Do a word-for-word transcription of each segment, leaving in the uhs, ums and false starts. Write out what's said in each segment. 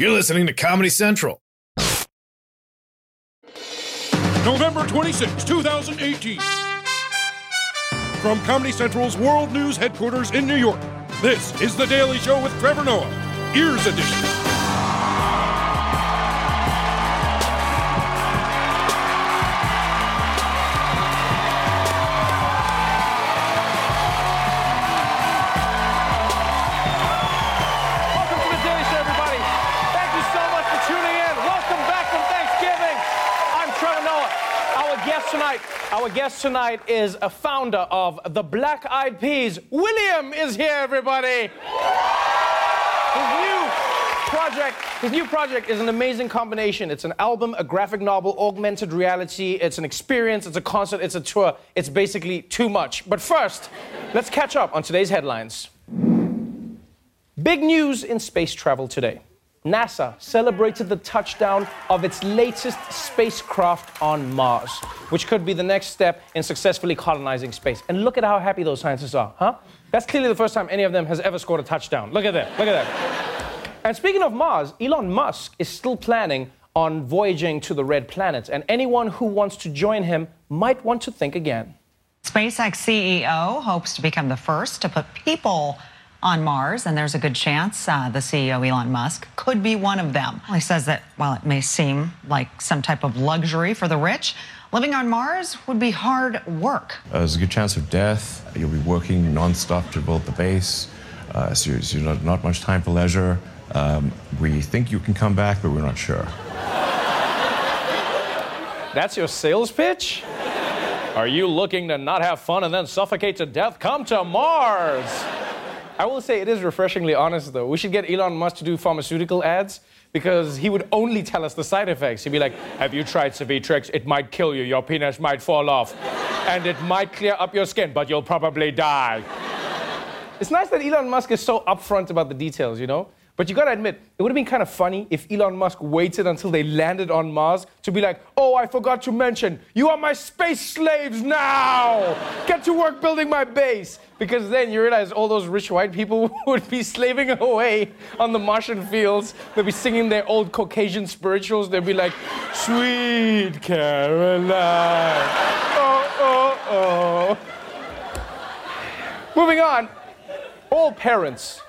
You're listening to Comedy Central. November twenty-sixth, twenty eighteen. From Comedy Central's World News headquarters in New York, this is The Daily Show with Trevor Noah, Ears Edition. Tonight, our guest tonight is a founder of the Black Eyed Peas. William is here, everybody. His new project, his new project is an amazing combination. It's an album, a graphic novel, augmented reality. It's an experience. It's a concert. It's a tour. It's basically too much. But first, let's catch up on today's headlines. Big news in space travel today. NASA celebrated the touchdown of its latest spacecraft on Mars, which could be the next step in successfully colonizing space. And look at how happy those scientists are, huh? That's clearly the first time any of them has ever scored a touchdown. Look at that, look at that. And speaking of Mars, Elon Musk is still planning on voyaging to the Red Planet, and anyone who wants to join him might want to think again. SpaceX C E O hopes to become the first to put people on Mars, and there's a good chance uh, the C E O, Elon Musk, could be one of them. He says that while it may seem like some type of luxury for the rich, living on Mars would be hard work. Uh, there's a good chance of death. You'll be working non-stop to build the base. Uh, so you're, so you're not, not much time for leisure. Um, we think you can come back, but we're not sure. That's your sales pitch? Are you looking to not have fun and then suffocate to death? Come to Mars! I will say it is refreshingly honest, though. We should get Elon Musk to do pharmaceutical ads because he would only tell us the side effects. He'd be like, have you tried Civitrix? It might kill you. Your penis might fall off. And it might clear up your skin, but you'll probably die. It's nice that Elon Musk is so upfront about the details, you know? But you gotta admit, it would have been kind of funny if Elon Musk waited until they landed on Mars to be like, oh, I forgot to mention, you are my space slaves now! Get to work building my base! Because then you realize all those rich white people would be slaving away on the Martian fields. They'd be singing their old Caucasian spirituals. They'd be like, Sweet Caroline, oh, oh, oh. Moving on, all parents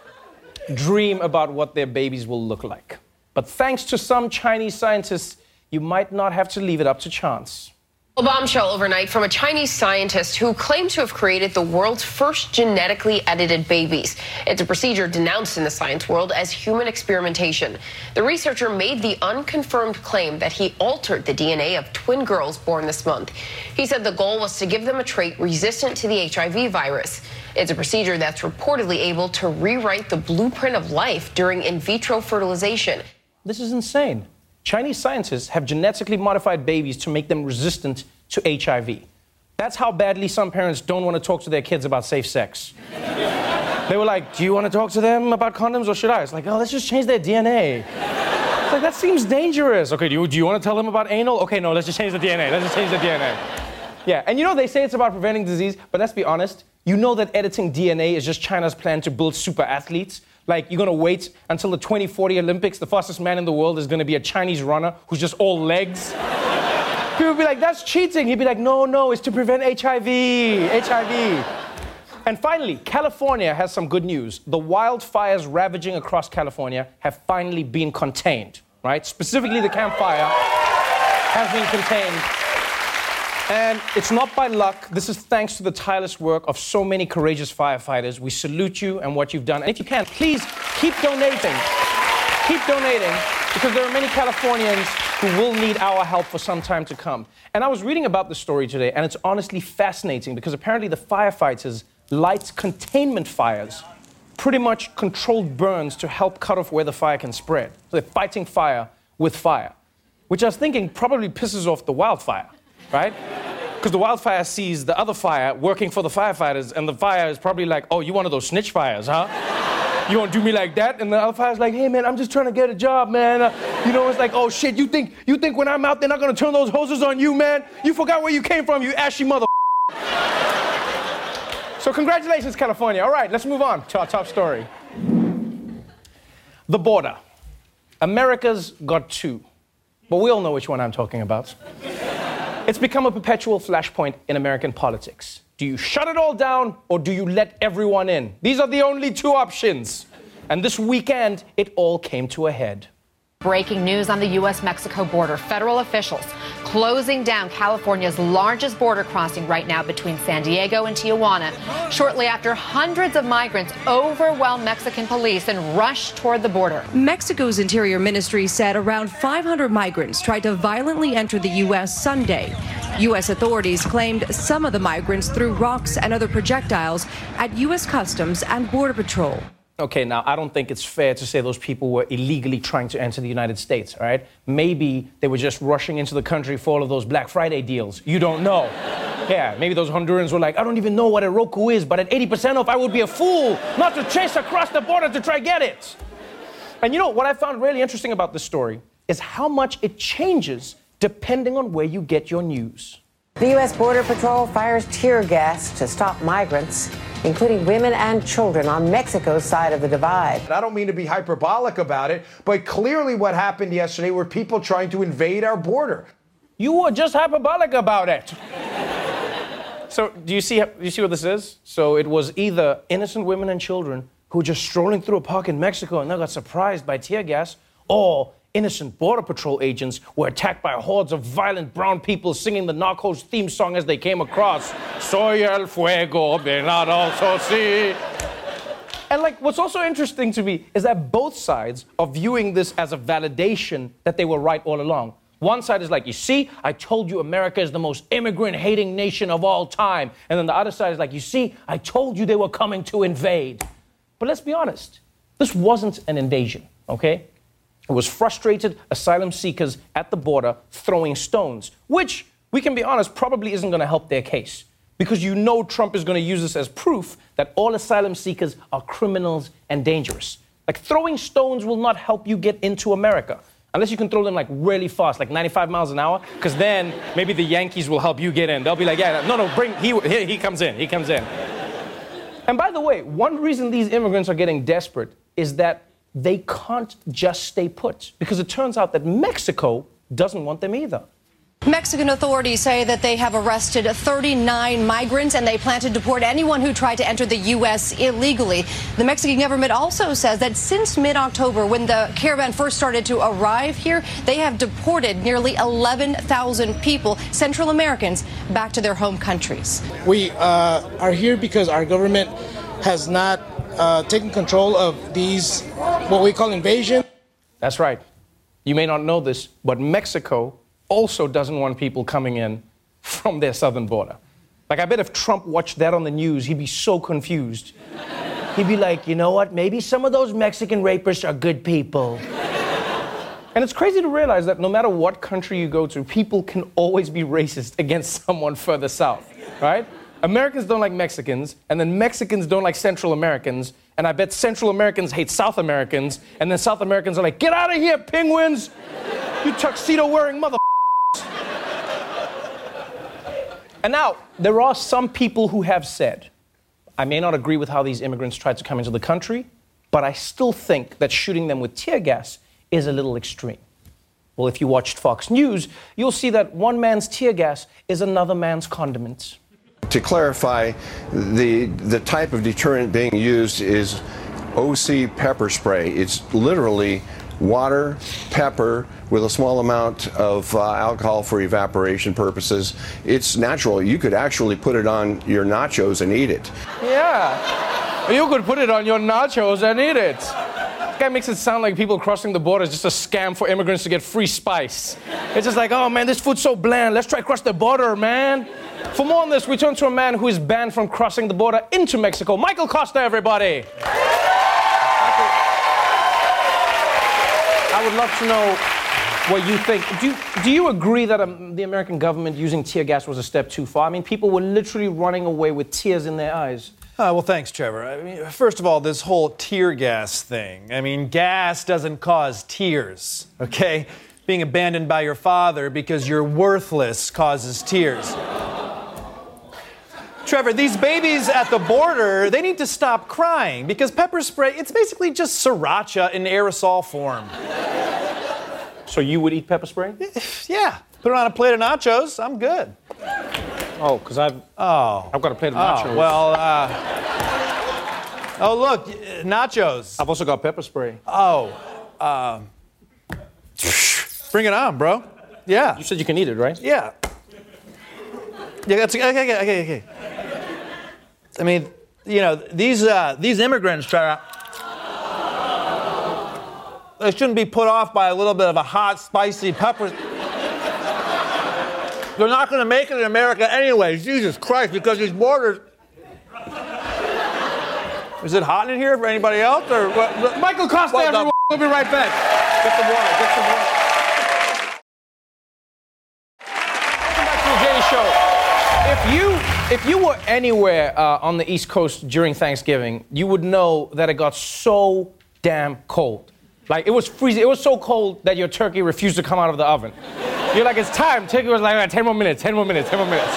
dream about what their babies will look like. But thanks to some Chinese scientists, you might not have to leave it up to chance. A bombshell overnight from a Chinese scientist who claimed to have created the world's first genetically edited babies. It's a procedure denounced in the science world as human experimentation. The researcher made the unconfirmed claim that he altered the D N A of twin girls born this month. He said the goal was to give them a trait resistant to the H I V virus. It's a procedure that's reportedly able to rewrite the blueprint of life during in vitro fertilization. This is insane. Chinese scientists have genetically modified babies to make them resistant to H I V. That's how badly some parents don't want to talk to their kids about safe sex. They were like, do you want to talk to them about condoms or should I? It's like, oh, let's just change their D N A. It's like, that seems dangerous. Okay, do you, do you want to tell them about anal? Okay, no, let's just change the D N A. Let's just change the D N A. Yeah, and you know, they say it's about preventing disease, but let's be honest, you know that editing D N A is just China's plan to build super athletes. Like, you're gonna wait until the twenty forty Olympics, the fastest man in the world is gonna be a Chinese runner who's just all legs. People would be like, that's cheating. He'd be like, no, no, it's to prevent H I V, H I V. And finally, California has some good news. The wildfires ravaging across California have finally been contained, right? Specifically, the Camp Fire has been contained. And it's not by luck. This is thanks to the tireless work of so many courageous firefighters. We salute you and what you've done. And if you can, please keep donating. Keep donating, because there are many Californians who will need our help for some time to come. And I was reading about this story today, and it's honestly fascinating, because apparently the firefighters light containment fires, pretty much controlled burns to help cut off where the fire can spread. So they're fighting fire with fire, which I was thinking probably pisses off the wildfire. Right? Because the wildfire sees the other fire working for the firefighters, and the fire is probably like, oh, you one of those snitch fires, huh? You won't do me like that? And the other fire's like, hey, man, I'm just trying to get a job, man. Uh, you know, it's like, oh, shit, you think you think when I'm out, they're not going to turn those hoses on you, man? You forgot where you came from, you ashy mother. So congratulations, California. All right, let's move on to our top story. The border. America's got two, but we all know which one I'm talking about. It's become a perpetual flashpoint in American politics. Do you shut it all down, or do you let everyone in? These are the only two options. And this weekend, it all came to a head. Breaking news on the U S Mexico border. Federal officials closing down California's largest border crossing right now between San Diego and Tijuana. Shortly after, hundreds of migrants overwhelmed Mexican police and rushed toward the border. Mexico's Interior Ministry said around five hundred migrants tried to violently enter the U S Sunday. U S authorities claimed some of the migrants threw rocks and other projectiles at U S Customs and Border Patrol. Okay, now, I don't think it's fair to say those people were illegally trying to enter the United States, all right? Maybe they were just rushing into the country for all of those Black Friday deals. You don't know. Yeah, maybe those Hondurans were like, I don't even know what a Roku is, but at eighty percent off, I would be a fool not to chase across the border to try get it. And you know, what I found really interesting about this story is how much it changes depending on where you get your news. The U S Border Patrol fires tear gas to stop migrants, including women and children on Mexico's side of the divide. I don't mean to be hyperbolic about it, but clearly what happened yesterday were people trying to invade our border. You were just hyperbolic about it. So do you see, do you see what this is? So it was either innocent women and children who were just strolling through a park in Mexico and they got surprised by tear gas, or innocent Border Patrol agents were attacked by hordes of violent brown people singing the Narcos theme song as they came across. Soy el fuego, venado, so si. And, like, what's also interesting to me is that both sides are viewing this as a validation that they were right all along. One side is like, you see, I told you America is the most immigrant-hating nation of all time. And then the other side is like, you see, I told you they were coming to invade. But let's be honest, this wasn't an invasion, okay? It was frustrated asylum seekers at the border throwing stones, which, we can be honest, probably isn't going to help their case, because you know Trump is going to use this as proof that all asylum seekers are criminals and dangerous. Like, throwing stones will not help you get into America, unless you can throw them, like, really fast, like ninety-five miles an hour, because then maybe the Yankees will help you get in. They'll be like, yeah, no, no, bring, he, he, he comes in, he comes in. And by the way, one reason these immigrants are getting desperate is that they can't just stay put, because it turns out that Mexico doesn't want them either. Mexican authorities say that they have arrested thirty-nine migrants and they plan to deport anyone who tried to enter the U S illegally. The Mexican government also says that since mid-October, when the caravan first started to arrive here, they have deported nearly eleven thousand people, Central Americans, back to their home countries. We uh, are here because our government has not Uh, taking control of these, what we call invasion. That's right. You may not know this, but Mexico also doesn't want people coming in from their southern border. Like, I bet if Trump watched that on the news, he'd be so confused. He'd be like, you know what, maybe some of those Mexican rapists are good people. And it's crazy to realize that no matter what country you go to, people can always be racist against someone further south, right? Americans don't like Mexicans, and then Mexicans don't like Central Americans, and I bet Central Americans hate South Americans, and then South Americans are like, get out of here, penguins! You tuxedo-wearing mother. And now, there are some people who have said, I may not agree with how these immigrants tried to come into the country, but I still think that shooting them with tear gas is a little extreme. Well, if you watched Fox News, you'll see that one man's tear gas is another man's condiment. To clarify, the the type of deterrent being used is O C pepper spray. It's literally water, pepper, with a small amount of uh, alcohol for evaporation purposes. It's natural. You could actually put it on your nachos and eat it. Yeah, you could put it on your nachos and eat it. This guy makes it sound like people crossing the border is just a scam for immigrants to get free spice. It's just like, oh, man, this food's so bland. Let's try cross the border, man. For more on this, we turn to a man who is banned from crossing the border into Mexico. Michael Kosta, everybody. I would love to know what you think. Do you, do you agree that um, the American government using tear gas was a step too far? I mean, people were literally running away with tears in their eyes. Uh, well, thanks, Trevor. I mean, first of all, this whole tear gas thing. I mean, gas doesn't cause tears, okay? Being abandoned by your father because you're worthless causes tears. Trevor, these babies at the border, they need to stop crying because pepper spray, it's basically just sriracha in aerosol form. So you would eat pepper spray? Yeah. Put it on a plate of nachos. I'm good. Oh, because I've... Oh. I've got a plate of nachos. Oh, well, uh... oh, look. Nachos. I've also got pepper spray. Oh. Um... Bring it on, bro. Yeah. You said you can eat it, right? Yeah. Yeah, that's... Okay, okay, okay, okay. I mean, you know, these, uh, these immigrants try to... They shouldn't be put off by a little bit of a hot, spicy pepper... They're not going to make it in America anyway, Jesus Christ, because these borders... Is it hot in here for anybody else, or what? Michael Kosta, well, everyone, the... we'll be right back. Get some water, get some water. Welcome back to the Jay Show. If you, if you were anywhere uh, on the East Coast during Thanksgiving, you would know that it got so damn cold. Like, it was freezing. It was so cold that your turkey refused to come out of the oven. You're like, it's time. Turkey was like, all right, ten more minutes, ten more minutes, ten more minutes.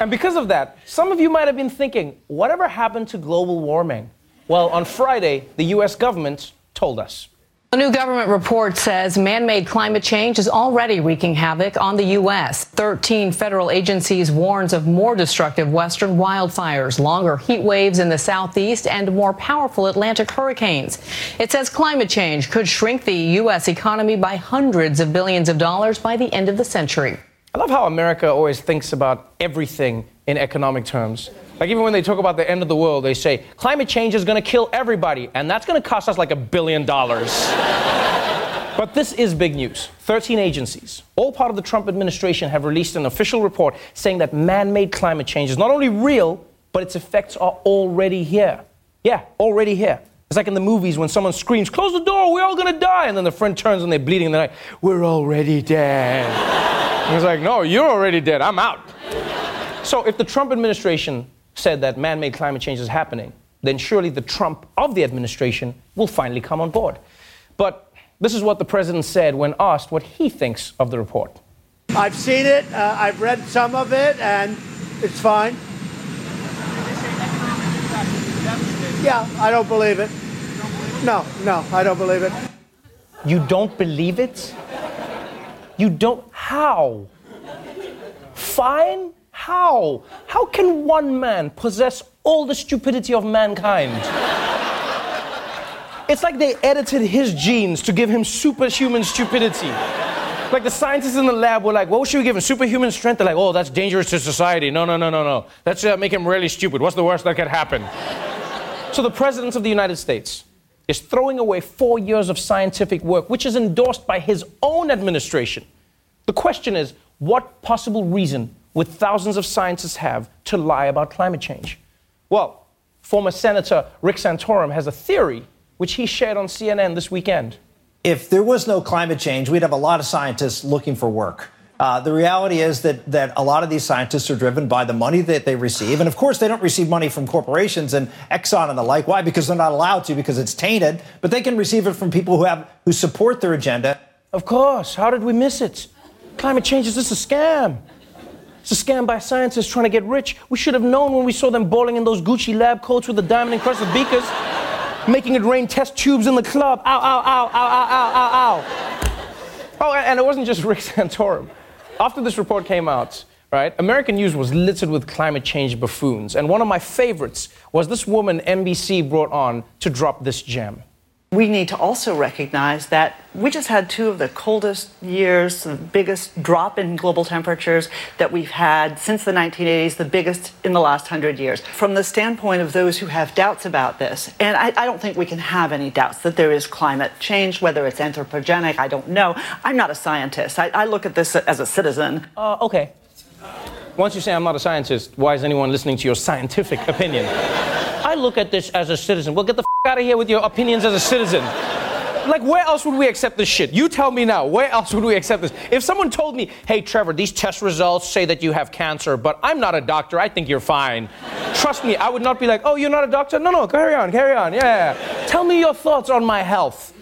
And because of that, some of you might have been thinking, whatever happened to global warming? Well, on Friday, the U S government told us. A new government report says man-made climate change is already wreaking havoc on the U S Thirteen federal agencies warns of more destructive western wildfires, longer heat waves in the southeast, and more powerful Atlantic hurricanes. It says climate change could shrink the U S economy by hundreds of billions of dollars by the end of the century. I love how America always thinks about everything in economic terms. Like, even when they talk about the end of the world, they say, climate change is going to kill everybody, and that's going to cost us like a billion dollars. But this is big news. Thirteen agencies, all part of the Trump administration, have released an official report saying that man-made climate change is not only real, but its effects are already here. Yeah, already here. It's like in the movies when someone screams, close the door, we're all going to die, and then the friend turns and they're bleeding, and they're like, we're already dead. And it's like, no, you're already dead, I'm out. So if the Trump administration said that man-made climate change is happening, then surely the Trump of the administration will finally come on board. But this is what the president said when asked what he thinks of the report. I've seen it, uh, I've read some of it, and it's fine. Yeah, I don't believe it. No, no, I don't believe it. You don't believe it? You don't, how? Fine? How? How can one man possess all the stupidity of mankind? It's like they edited his genes to give him superhuman stupidity. Like, the scientists in the lab were like, what should we give him? Superhuman strength? They're like, oh, that's dangerous to society. No, no, no, no, no. Let's uh, make him really stupid. What's the worst that could happen? So the President of the United States is throwing away four years of scientific work, which is endorsed by his own administration. The question is, what possible reason would thousands of scientists have to lie about climate change? Well, former Senator Rick Santorum has a theory which he shared on C N N this weekend. If there was no climate change, we'd have a lot of scientists looking for work. Uh, the reality is that that a lot of these scientists are driven by the money that they receive. And, of course, they don't receive money from corporations and Exxon and the like. Why? Because they're not allowed to, because it's tainted. But they can receive it from people who have who support their agenda. Of course. How did we miss it? Climate change is just a scam. It's a scam by scientists trying to get rich. We should have known when we saw them bowling in those Gucci lab coats with the diamond-encrusted beakers, making it rain test tubes in the club. Ow, ow, ow, ow, ow, ow, ow, ow. Oh, and it wasn't just Rick Santorum. After this report came out, right, American news was littered with climate change buffoons. And one of my favorites was this woman N B C brought on to drop this gem. We need to also recognize that we just had two of the coldest years, the biggest drop in global temperatures that we've had since the nineteen eighties, the biggest in the last hundred years. From the standpoint of those who have doubts about this, and I, I don't think we can have any doubts that there is climate change, whether it's anthropogenic, I don't know. I'm not a scientist. I, I look at this as a citizen. Uh, okay. Once you say I'm not a scientist, why is anyone listening to your scientific opinion? I look at this as a citizen. Well, get the f*** out of here with your opinions as a citizen. Like, where else would we accept this shit? You tell me now, where else would we accept this? If someone told me, hey, Trevor, these test results say that you have cancer, but I'm not a doctor, I think you're fine. Trust me, I would not be like, oh, you're not a doctor? No, no, carry on, carry on, yeah. Tell me your thoughts on my health.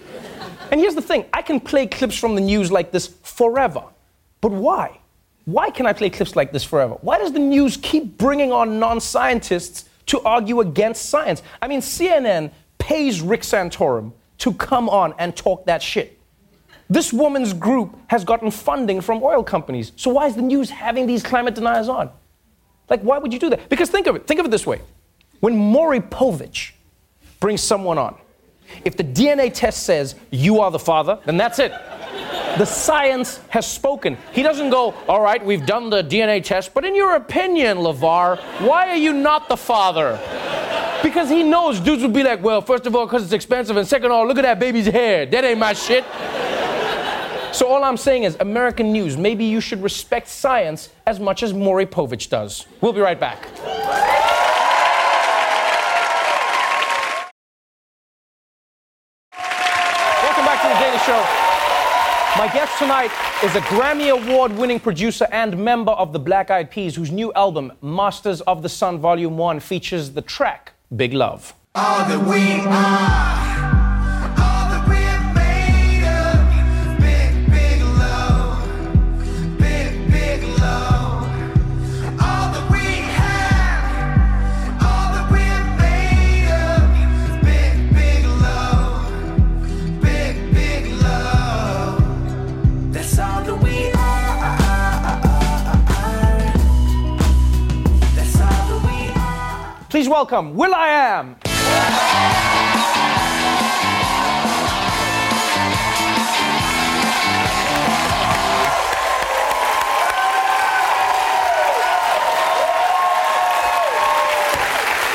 And here's the thing, I can play clips from the news like this forever. But why? Why can I play clips like this forever? Why does the news keep bringing on non-scientists to argue against science? I mean, C N N pays Rick Santorum to come on and talk that shit. This woman's group has gotten funding from oil companies. So why is the news having these climate deniers on? Like, why would you do that? Because think of it. Think of it this way. When Maury Povich brings someone on, if the D N A test says you are the father, then that's it. The science has spoken. He doesn't go, all right, we've done the D N A test, but in your opinion, LeVar, why are you not the father? Because he knows dudes would be like, well, first of all, because it's expensive, and second of all, look at that baby's hair. That ain't my shit. So all I'm saying is, American news, maybe you should respect science as much as Maury Povich does. We'll be right back. Welcome back to The Daily Show. My guest tonight is a Grammy Award-winning producer and member of the Black Eyed Peas, whose new album, Masters of the Sun Volume one, features the track, Big Love. All that we are. Please welcome Will.i.am.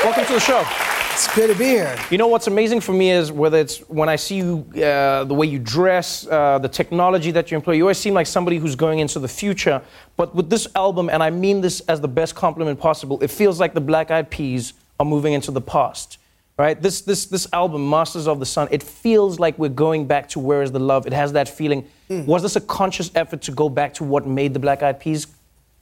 Welcome to the show. It's good to be here. You know what's amazing for me is whether it's when I see you, uh, the way you dress, uh, the technology that you employ, you always seem like somebody who's going into the future. But with this album, and I mean this as the best compliment possible, it feels like the Black Eyed Peas are moving into the past, right? This, this, this album, Masters of the Sun, it feels like we're going back to Where Is the Love? It has that feeling. Mm. Was this a conscious effort to go back to what made the Black Eyed Peas?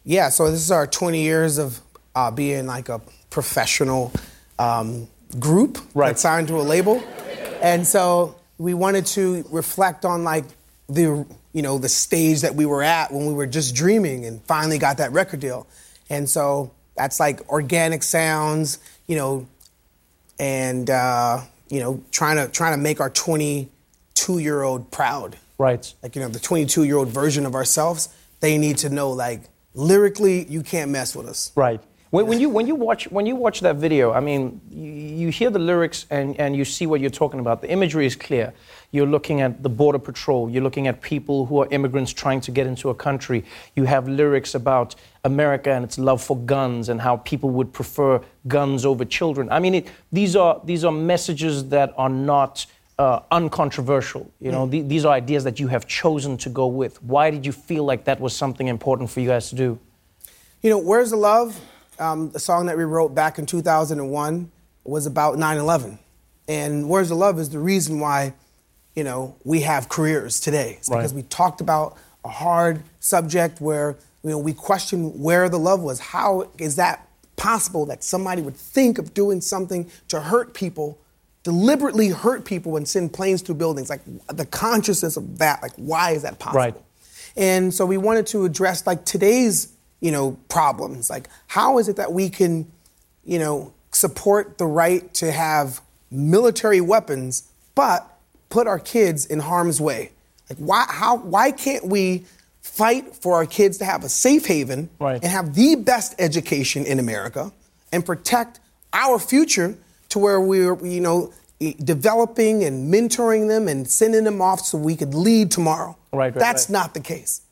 Yeah, so this is our twenty years of uh, being like a professional um, group right. That signed to a label, and so we wanted to reflect on like the you know the stage that we were at when we were just dreaming and finally got that record deal, and so that's like organic sounds, you know, and uh, you know trying to trying to make our twenty-two-year-old proud, right? Like you know the twenty-two-year-old version of ourselves. They need to know like lyrically, you can't mess with us, right? When, when you when you watch when you watch that video, I mean, you, you hear the lyrics and, and you see what you're talking about. The imagery is clear. You're looking at the border patrol. You're looking at people who are immigrants trying to get into a country. You have lyrics about America and its love for guns and how people would prefer guns over children. I mean, it, these are these are messages that are not uh, uncontroversial. You know, mm. th- these are ideas that you have chosen to go with. Why did you feel like that was something important for you guys to do? You know, Where's the Love? Um, a song that we wrote back in two thousand one was about nine eleven. And Where's the Love is the reason why, you know, we have careers today. It's because right. we talked about a hard subject where, you know, we questioned where the love was. How is that possible that somebody would think of doing something to hurt people, deliberately hurt people and send planes through buildings? Like the consciousness of that, like why is that possible? Right. And so we wanted to address like today's you know, problems. Like, how is it that we can, you know, support the right to have military weapons, but put our kids in harm's way? Like, why, how, why can't we fight for our kids to have a safe haven right. and have the best education in America and protect our future to where we're, you know, developing and mentoring them and sending them off so we could lead tomorrow? Right, right, That's right. not the case.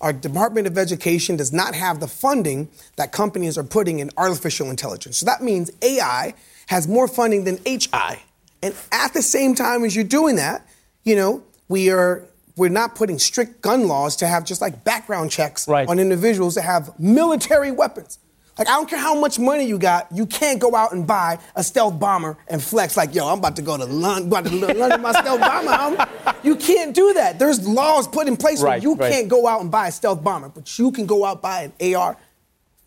Our Department of Education does not have the funding that companies are putting in artificial intelligence. So that means A I has more funding than H I. And at the same time as you're doing that, you know, we are, we're not putting strict gun laws to have just like background checks right. on individuals that have military weapons. Like, I don't care how much money you got, you can't go out and buy a stealth bomber and flex like, yo, I'm about to go to London, about to London my stealth bomber. I'm, you can't do that. There's laws put in place right, where you right. can't go out and buy a stealth bomber, but you can go out and buy an A R.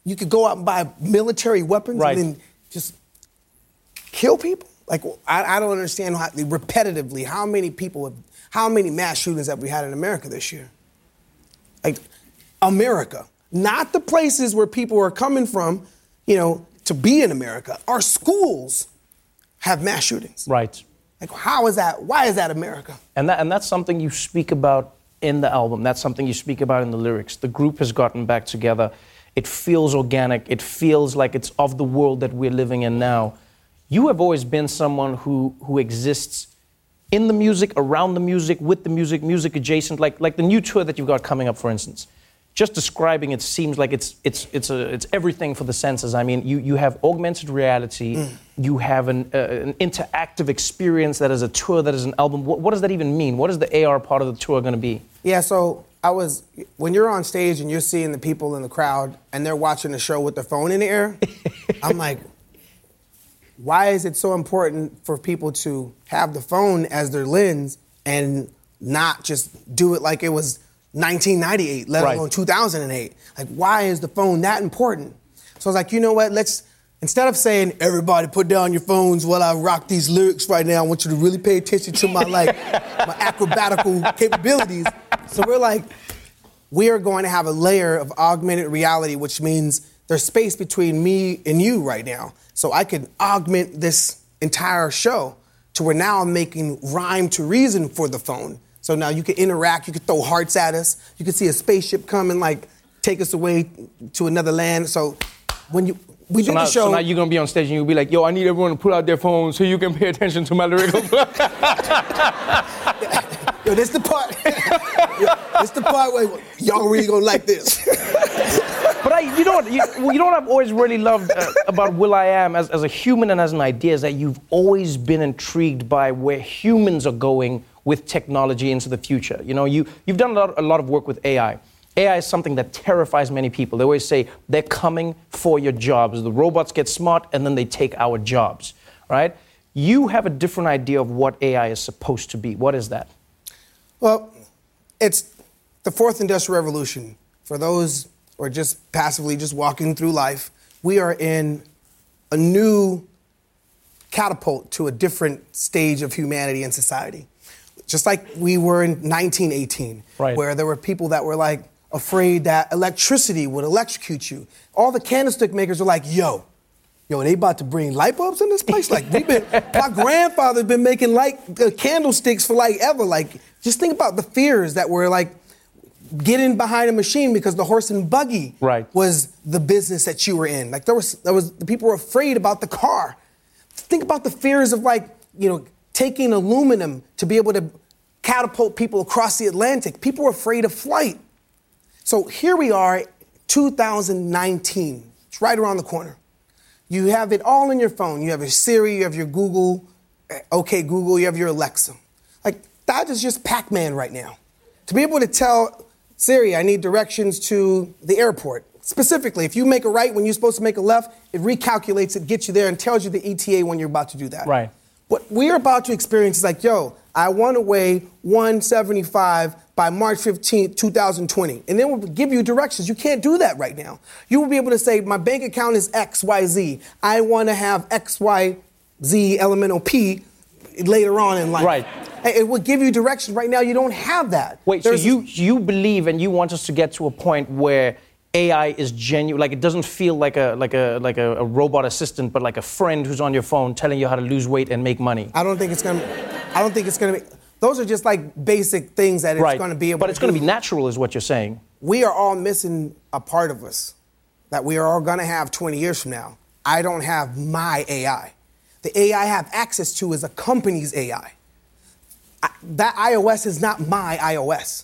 You could go out and buy military weapons right. and then just kill people. Like, I, I don't understand how, repetitively how many people, have, how many mass shootings have we had in America this year? Like, America. Not the places where people are coming from, you know, to be in America. Our schools have mass shootings. Right. Like, how is that? Why is that America? And that, and that's something you speak about in the album. That's something you speak about in the lyrics. The group has gotten back together. It feels organic. It feels like it's of the world that we're living in now. You have always been someone who who exists in the music, around the music, with the music, music adjacent, like like the new tour that you've got coming up, for instance. Just describing it seems like it's it's it's a, it's everything for the senses. I mean, you, you have augmented reality, mm. you have an uh, an interactive experience that is a tour, that is an album. What, what does that even mean? What is the A R part of the tour going to be? Yeah, so I was when you're on stage and you're seeing the people in the crowd and they're watching the show with their phone in the air, I'm like, why is it so important for people to have the phone as their lens and not just do it like it was nineteen ninety-eight, let alone right. two thousand eight? Like, why is the phone that important? So I was like, you know what? Let's, instead of saying, everybody put down your phones while I rock these lyrics right now, I want you to really pay attention to my, like, my acrobatical capabilities. So we're like, we are going to have a layer of augmented reality, which means there's space between me and you right now. So I could augment this entire show to where now I'm making rhyme to reason for the phone. So now you can interact, you can throw hearts at us, you can see a spaceship come and like take us away to another land. So when you we so did now, the show. So now you're gonna be on stage and you'll be like, yo, I need everyone to pull out their phones so you can pay attention to my lyrical. Yo, this the part. Yo, this the part where y'all really gonna like this. But I, you know what, you, you know what I've always really loved uh, about Will.i.am as, as a human and as an idea is that you've always been intrigued by where humans are going with technology into the future. You know, you, you've done a lot, a lot of work with A I. A I is something that terrifies many people. They always say, they're coming for your jobs. The robots get smart and then they take our jobs, right? You have a different idea of what A I is supposed to be. What is that? Well, it's the fourth industrial revolution. For those or just passively just walking through life, we are in a new catapult to a different stage of humanity and society. Just like we were in nineteen eighteen, right. where there were people that were like afraid that electricity would electrocute you. All the candlestick makers were like, yo, yo, they about to bring light bulbs in this place? Like, we've been, my grandfather's been making light uh, candlesticks for like ever. Like, just think about the fears that were like, getting behind a machine because the horse and buggy right. was the business that you were in. Like there was, there was, the people were afraid about the car. Think about the fears of like, you know, taking aluminum to be able to catapult people across the Atlantic. People were afraid of flight. So here we are, two thousand nineteen. It's right around the corner. You have it all in your phone. You have your Siri, you have your Google, okay Google, you have your Alexa. Like that is just Pac-Man right now. To be able to tell Siri, I need directions to the airport. Specifically, if you make a right when you're supposed to make a left, it recalculates it, gets you there, and tells you the E T A when you're about to do that. Right. What we're about to experience is like, yo, I want to weigh one seventy-five by March fifteenth, twenty twenty. And then we'll give you directions. You can't do that right now. You will be able to say, my bank account is X Y Z. I want to have X Y Z elemental P later on in life. Right. It will give you directions. Right now, you don't have that. Wait, There's so you you believe and you want us to get to a point where A I is genuine, like it doesn't feel like a like a like a, a robot assistant, but like a friend who's on your phone telling you how to lose weight and make money. I don't think it's gonna. I don't think it's gonna be. Those are just like basic things that it's right. gonna be able. But it's to gonna do. be natural, is what you're saying. We are all missing a part of us that we are all gonna have twenty years from now. I don't have my A I. The A I I have access to is a company's A I. I, that iOS is not my iOS.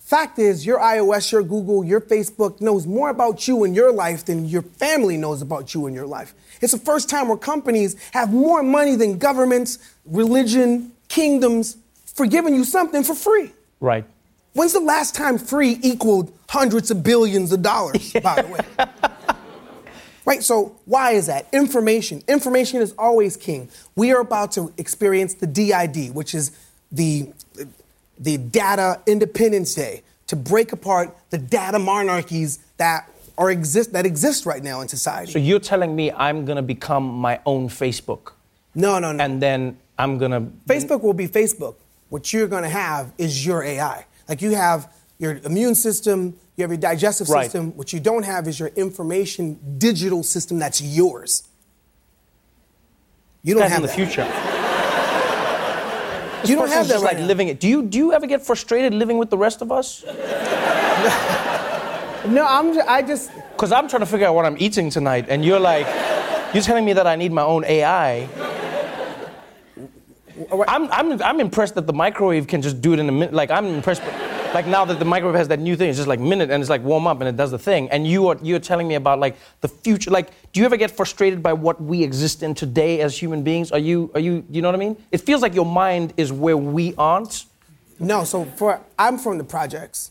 Fact is, your iOS, your Google, your Facebook knows more about you and your life than your family knows about you and your life. It's the first time where companies have more money than governments, religion, kingdoms for giving you something for free. Right. When's the last time free equaled hundreds of billions of dollars, by the way? Right, so why is that? Information. Information is always king. We are about to experience the D I D, which is the, the Data Independence Day, to break apart the data monarchies that are exist that exist right now in society. So you're telling me I'm going to become my own Facebook? No, no, no. And then I'm going to... Facebook will be Facebook. What you're going to have is your A I. Like you have your immune system, you have your digestive system. Right. What you don't have is your information digital system that's yours. You don't that's have in the that. future. You don't have that just, right like, now. Living it. Do you do you ever get frustrated living with the rest of us? No, I'm. I just. Because I'm trying to figure out what I'm eating tonight, and you're like, you're telling me that I need my own A I. I'm I'm I'm impressed that the microwave can just do it in a minute. Like I'm impressed. Like now that the microwave has that new thing, it's just like minute and it's like warm up and it does the thing. And you are you're telling me about like the future. Like, do you ever get frustrated by what we exist in today as human beings? Are you are you you know what I mean? It feels like your mind is where we aren't. No, so for I'm from the projects.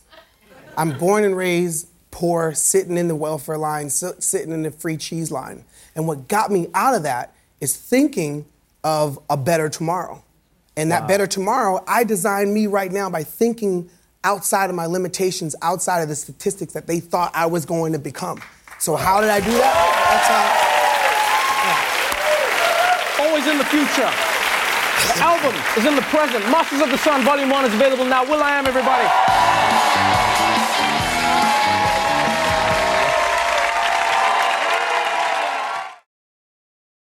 I'm born and raised poor, sitting in the welfare line, sitting in the free cheese line. And what got me out of that is thinking of a better tomorrow. And that wow. better tomorrow, I designed me right now by thinking outside of my limitations, outside of the statistics that they thought I was going to become. So how did I do that? That's how. Yeah. Always in the future. The album is in the present. Masters of the Sun, Volume one is available now. Will.i.am, everybody.